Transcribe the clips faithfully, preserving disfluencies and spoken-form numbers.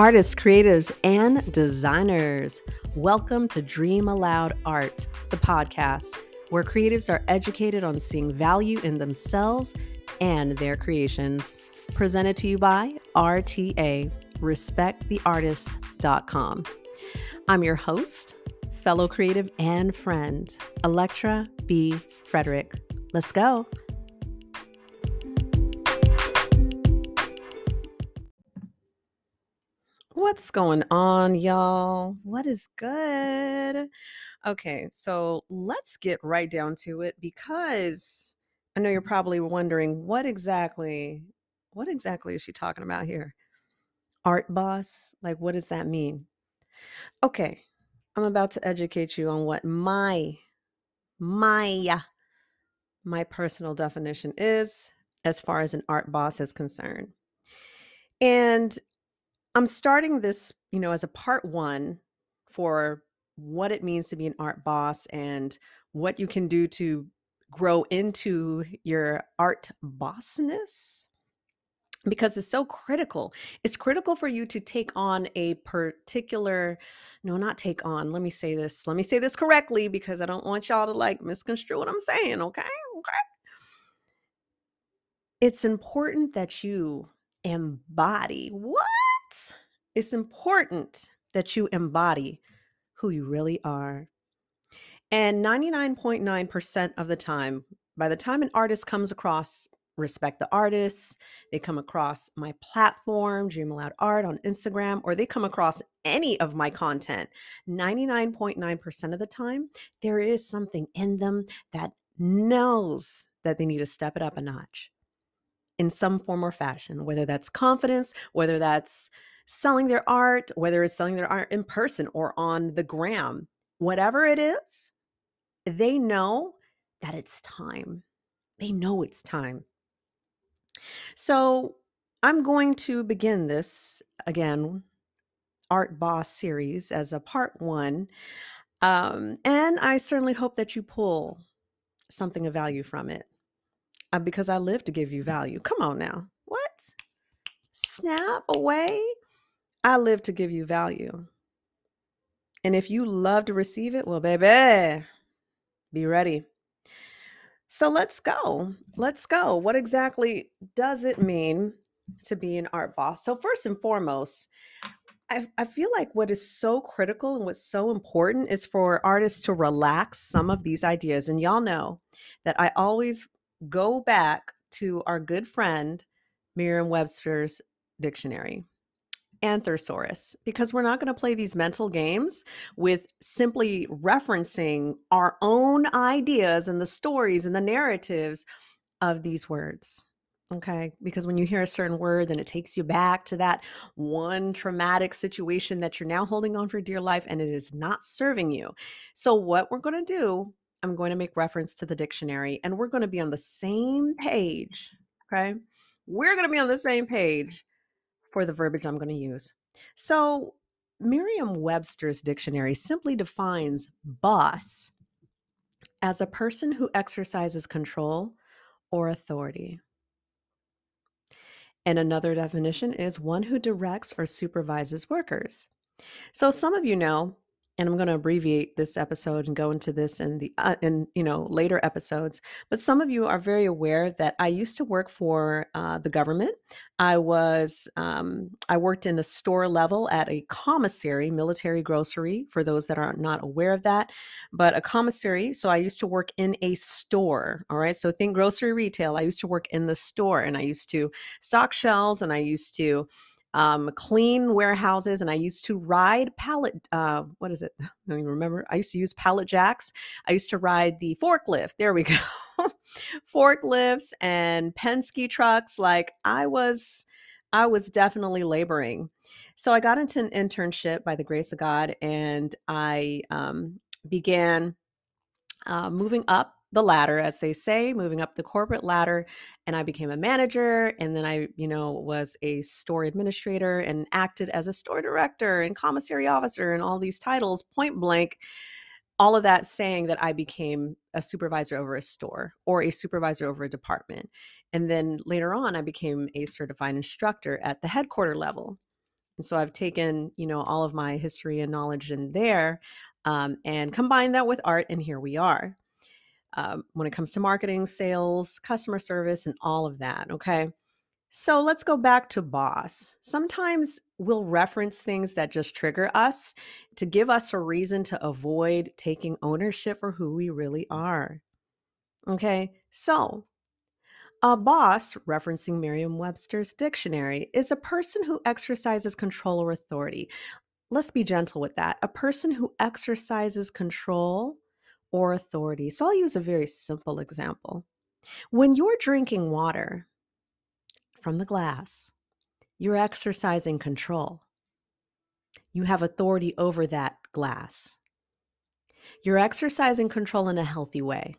Artists, creatives, and designers, welcome to Dream Aloud Art, the podcast where creatives are educated on seeing value in themselves and their creations. Presented to you by R T A, respect the artists dot com. I'm your host, fellow creative and friend, Electra B. Frederick. Let's go. What's going on, y'all? What is good? Okay, so let's get right down to it, because I know you're probably wondering what exactly, what exactly is she talking about here? Art boss? Like, what does that mean? Okay, I'm about to educate you on what my, my, my personal definition is as far as an art boss is concerned. And I'm starting this, you know, as a part one for what it means to be an art boss and what you can do to grow into your art bossness, because it's so critical. It's critical for you to take on a particular, no, not take on. Let me say this. Let me say this correctly, because I don't want y'all to like misconstrue what I'm saying. Okay. Okay. It's important that you embody what? It's important that you embody who you really are. And ninety-nine point nine percent of the time, by the time an artist comes across Respect the Artists, they come across my platform, Dream Aloud Art on Instagram, or they come across any of my content, ninety-nine point nine percent of the time, there is something in them that knows that they need to step it up a notch in some form or fashion, whether that's confidence, whether that's selling their art, whether it's selling their art in person or on the gram, whatever it is, they know that it's time. They know it's time. So I'm going to begin this, again, Art Boss series as a part one. Um, and I certainly hope that you pull something of value from it, because I live to give you value. Come on now. What? Snap away. I live to give you value. And if you love to receive it, well, baby, be ready. So let's go. Let's go. What exactly does it mean to be an art boss? So first and foremost, I, I feel like what is so critical and what's so important is for artists to relax some of these ideas. And y'all know that I always go back to our good friend, Merriam-Webster's dictionary and thesaurus, because we're not going to play these mental games with simply referencing our own ideas and the stories and the narratives of these words. Okay? Because when you hear a certain word, then it takes you back to that one traumatic situation that you're now holding on for dear life, and it is not serving you. So what we're going to do, I'm going to make reference to the dictionary, and we're going to be on the same page, okay? We're going to be on the same page for the verbiage I'm going to use. So Merriam-Webster's dictionary simply defines boss as a person who exercises control or authority. And another definition is one who directs or supervises workers. So some of you know, and I'm going to abbreviate this episode and go into this in the uh, in you know later episodes. But some of you are very aware that I used to work for uh, the government. I was um, I worked in a store level at a commissary, military grocery, for those that are not aware of that. But a commissary. So I used to work in a store. All right. So think grocery retail. I used to work in the store, and I used to stock shelves, and I used to Um, clean warehouses, and I used to ride pallet, uh, what is it? I don't even remember. I used to use pallet jacks. I used to ride the forklift. There we go. Forklifts and Penske trucks. Like I was, I was definitely laboring. So I got into an internship by the grace of God, and I um, began uh, moving up the ladder, as they say, moving up the corporate ladder. And I became a manager. And then I, you know, was a store administrator and acted as a store director and commissary officer and all these titles, point blank, all of that saying that I became a supervisor over a store or a supervisor over a department. And then later on, I became a certified instructor at the headquarter level. And so I've taken, you know, all of my history and knowledge in there um, and combined that with art, and here we are. Um, when it comes to marketing, sales, customer service, and all of that, okay? So let's go back to boss. Sometimes we'll reference things that just trigger us to give us a reason to avoid taking ownership for who we really are, okay? So a boss, referencing Merriam-Webster's dictionary, is a person who exercises control or authority. Let's be gentle with that. A person who exercises control or authority. So I'll use a very simple example. When you're drinking water from the glass, you're exercising control. You have authority over that glass. You're exercising control in a healthy way.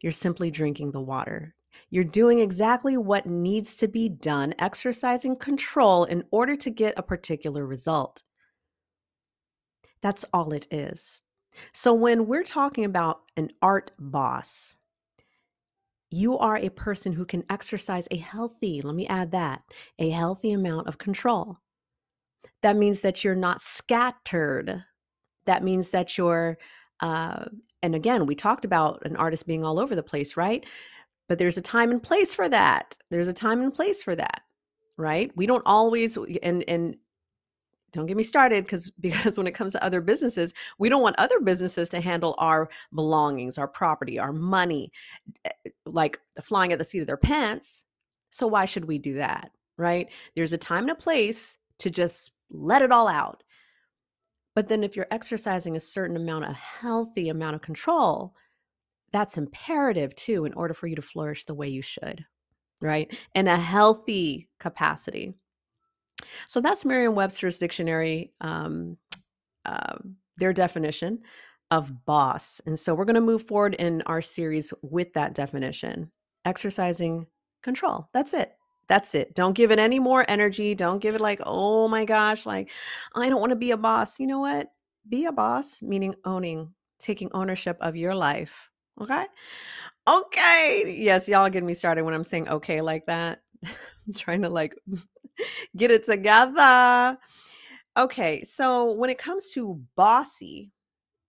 You're simply drinking the water. You're doing exactly what needs to be done, exercising control in order to get a particular result. That's all it is. So when we're talking about an art boss, you are a person who can exercise a healthy, let me add that, a healthy amount of control. That means that you're not scattered. That means that you're, uh, and again, we talked about an artist being all over the place, right? But there's a time and place for that. There's a time and place for that, right? We don't always, and, and, don't get me started because because when it comes to other businesses, we don't want other businesses to handle our belongings, our property, our money, like flying at the seat of their pants. So why should we do that, right? There's a time and a place to just let it all out. But then if you're exercising a certain amount, a healthy amount of control, that's imperative too in order for you to flourish the way you should, right? In a healthy capacity. So that's Merriam-Webster's dictionary, um, uh, their definition of boss. And so we're going to move forward in our series with that definition, exercising control. That's it. That's it. Don't give it any more energy. Don't give it like, oh my gosh, like, I don't want to be a boss. You know what? Be a boss, meaning owning, taking ownership of your life. Okay. Okay. Yes. Y'all get me started when I'm saying okay like that. I'm trying to like get it together. Okay, so when it comes to bossy,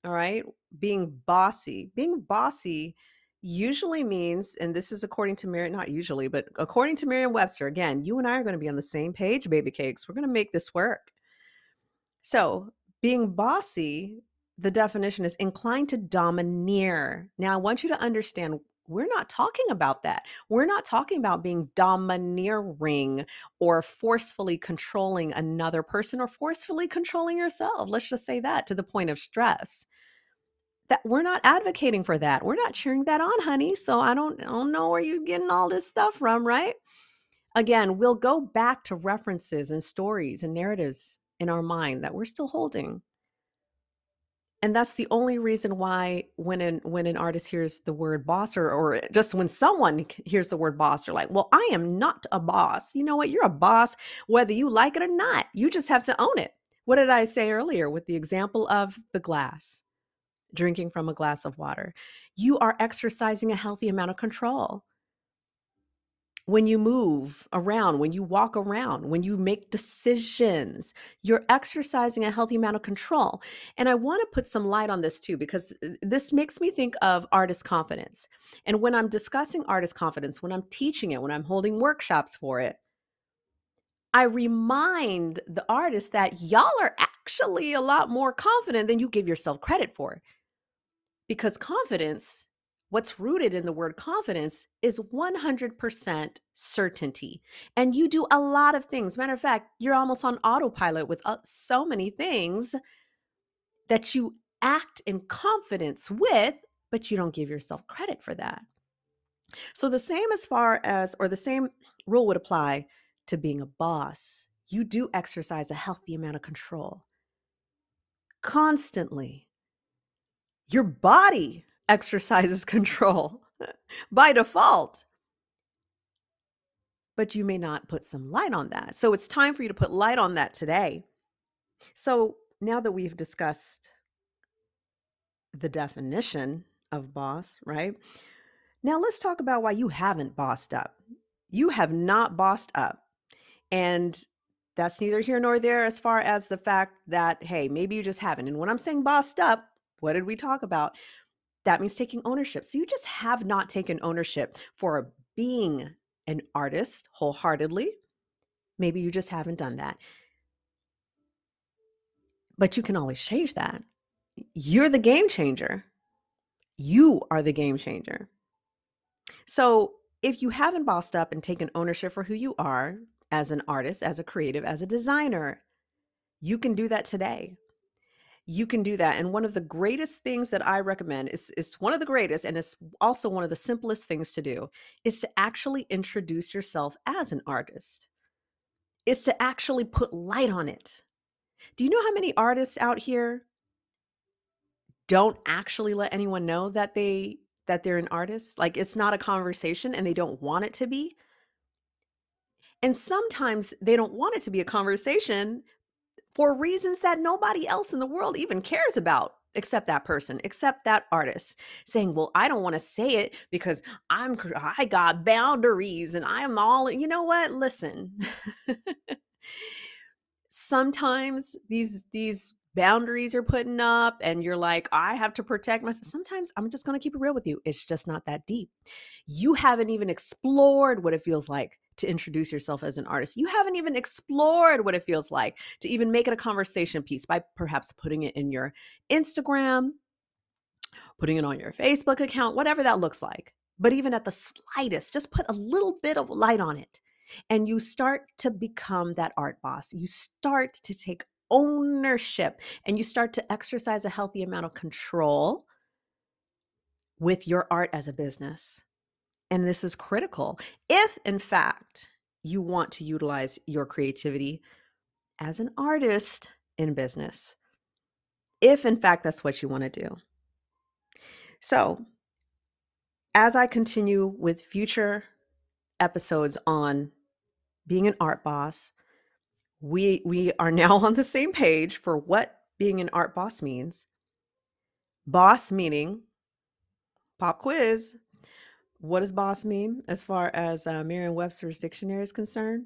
all right, being bossy, being bossy usually means, and this is according to Merriam, not usually, but according to Merriam-Webster, again, you and I are going to be on the same page, baby cakes. We're going to make this work. So being bossy, the definition is inclined to domineer. Now, I want you to understand we're not talking about that. We're not talking about being domineering or forcefully controlling another person or forcefully controlling yourself. Let's just say that to the point of stress. That we're not advocating for that. We're not cheering that on, honey. So I don't, I don't know where you're getting all this stuff from, right? Again, we'll go back to references and stories and narratives in our mind that we're still holding. And that's the only reason why when an, when an artist hears the word boss or, or just when someone hears the word boss, they're like, well, I am not a boss. You know what? You're a boss, whether you like it or not. You just have to own it. What did I say earlier with the example of the glass, drinking from a glass of water? You are exercising a healthy amount of control. When you move around, when you walk around, when you make decisions, you're exercising a healthy amount of control. And I want to put some light on this too, because this makes me think of artist confidence. And when I'm discussing artist confidence, when I'm teaching it, when I'm holding workshops for it, I remind the artist that y'all are actually a lot more confident than you give yourself credit for. Because confidence, what's rooted in the word confidence, is one hundred percent certainty. And you do a lot of things. Matter of fact, you're almost on autopilot with uh, so many things that you act in confidence with, but you don't give yourself credit for that. So the same as far as, or the same rule would apply to being a boss. You do exercise a healthy amount of control. Constantly. Your body exercises control by default, but you may not put some light on that. So it's time for you to put light on that today. So now that we've discussed the definition of boss, right? Now let's talk about why you haven't bossed up. You have not bossed up. And that's neither here nor there as far as the fact that, hey, maybe you just haven't. And when I'm saying bossed up, what did we talk about? That means taking ownership. So you just have not taken ownership for being an artist wholeheartedly. Maybe you just haven't done that. But you can always change that. You're the game changer. You are the game changer. So if you haven't bossed up and taken ownership for who you are as an artist, as a creative, as a designer, you can do that today. You can do that. And one of the greatest things that I recommend is, is one of the greatest, and it's also one of the simplest things to do, is to actually introduce yourself as an artist. It's to actually put light on it. Do you know how many artists out here don't actually let anyone know that they that they're an artist? Like, it's not a conversation and they don't want it to be. And sometimes they don't want it to be a conversation for reasons that nobody else in the world even cares about, except that person, except that artist, saying, well, I don't want to say it because I'm I got boundaries and I'm all, you know what? Listen. Sometimes these these boundaries you're putting up and you're like, I have to protect myself. Sometimes I'm just going to keep it real with you. It's just not that deep. You haven't even explored what it feels like to introduce yourself as an artist. You haven't even explored what it feels like to even make it a conversation piece by perhaps putting it in your Instagram, putting it on your Facebook account, whatever that looks like. But even at the slightest, just put a little bit of light on it. And you start to become that art boss. You start to take ownership and you start to exercise a healthy amount of control with your art as a business. And this is critical if, in fact, you want to utilize your creativity as an artist in business. If, in fact, that's what you want to do. So, as I continue with future episodes on being an art boss, we we are now on the same page for what being an art boss means. Boss meaning, pop quiz, what does boss mean as far as uh, Merriam-Webster's dictionary is concerned?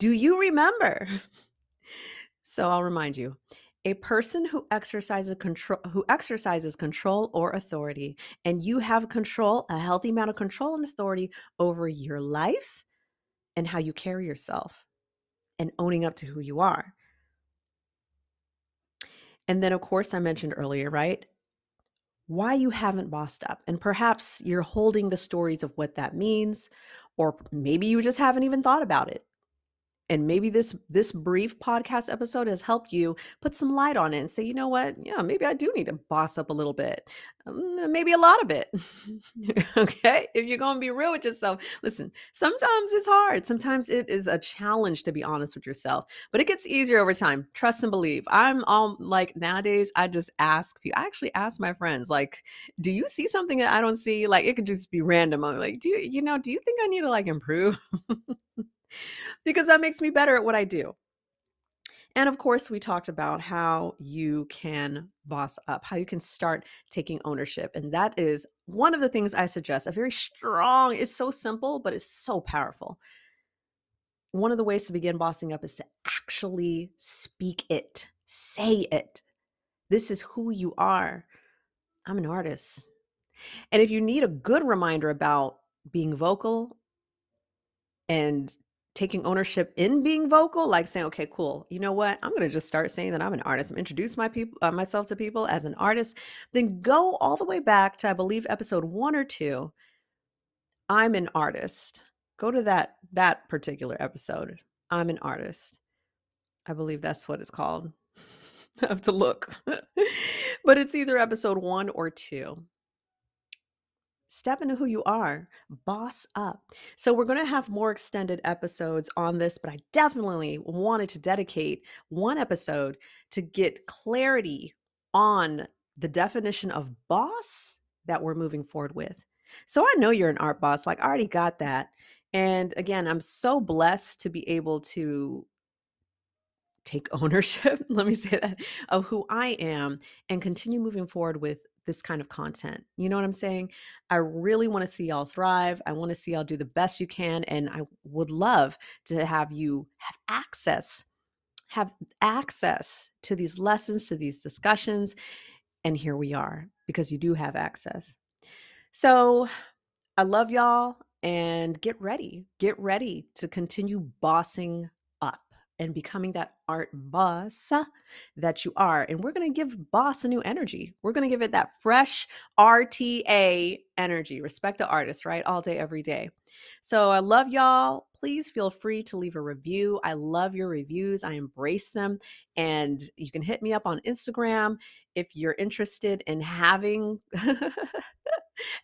Do you remember? So I'll remind you, a person who exercises control, who exercises control or authority, and you have control, a healthy amount of control and authority over your life and how you carry yourself and owning up to who you are. And then, of course, I mentioned earlier, right? Why you haven't bossed up. And perhaps you're holding the stories of what that means, or maybe you just haven't even thought about it. And maybe this, this brief podcast episode has helped you put some light on it and say, you know what? Yeah, maybe I do need to boss up a little bit, maybe a lot of it. Okay. If you're going to be real with yourself, listen, sometimes it's hard. Sometimes it is a challenge to be honest with yourself, but it gets easier over time. Trust and believe. I'm all like, nowadays, I just ask people, I actually ask my friends, like, do you see something that I don't see? Like, it could just be random. I'm like, do you, you know, do you think I need to like improve? Because that makes me better at what I do. And of course, we talked about how you can boss up, how you can start taking ownership. And that is one of the things I suggest, a very strong, it's so simple, but it's so powerful. One of the ways to begin bossing up is to actually speak it, say it. This is who you are. I'm an artist. And if you need a good reminder about being vocal and taking ownership in being vocal, like saying, okay, cool, you know what? I'm going to just start saying that I'm an artist. I'm introduce my people, uh, myself to people as an artist. Then go all the way back to, I believe, episode one or two, I'm an artist. Go to that, that particular episode. I'm an artist. I believe that's what it's called. I have to look, but it's either episode one or two. Step into who you are, boss up. So we're going to have more extended episodes on this, but I definitely wanted to dedicate one episode to get clarity on the definition of boss that we're moving forward with. So I know you're an art boss, like I already got that. And again, I'm so blessed to be able to take ownership, let me say that, of who I am and continue moving forward with this kind of content. You know what I'm saying? I really want to see y'all thrive. I want to see y'all do the best you can. And I would love to have you have access, have access to these lessons, to these discussions. And here we are, because you do have access. So I love y'all, and get ready, get ready to continue bossing up and becoming that art boss that you are. And we're going to give boss a new energy. We're going to give it that fresh R T A energy, respect the artist, right? All day, every day. So I love y'all. Please feel free to leave a review. I love your reviews. I embrace them. And you can hit me up on Instagram if you're interested in having...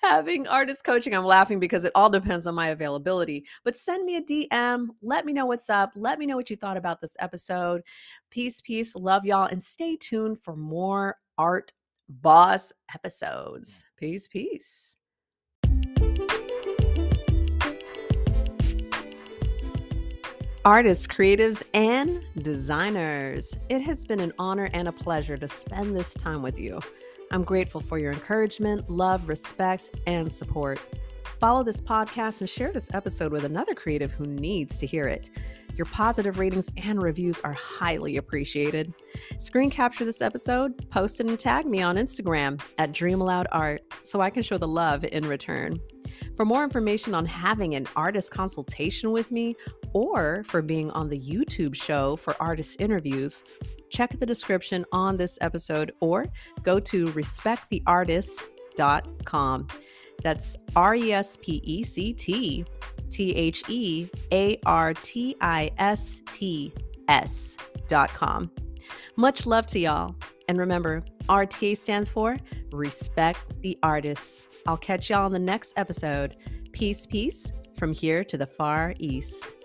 having artist coaching. I'm laughing because it all depends on my availability, but send me a D M. Let me know what's up. Let me know what you thought about this episode. Peace, peace, love y'all. And stay tuned for more Art Boss episodes. Peace, peace. Artists, creatives, and designers, it has been an honor and a pleasure to spend this time with you. I'm grateful for your encouragement, love, respect, and support. Follow this podcast and share this episode with another creative who needs to hear it. Your positive ratings and reviews are highly appreciated. Screen capture this episode, post it, and tag me on Instagram at Dream Aloud Art so I can show the love in return. For more information on having an artist consultation with me or for being on the YouTube show for artist interviews, check the description on this episode or go to respect the artists dot com. That's R E S P E C T T H E A R T I S T S dot com. Much love to y'all. And remember, R T A stands for Respect the Artists. I'll catch y'all on the next episode. Peace, peace, from here to the Far East.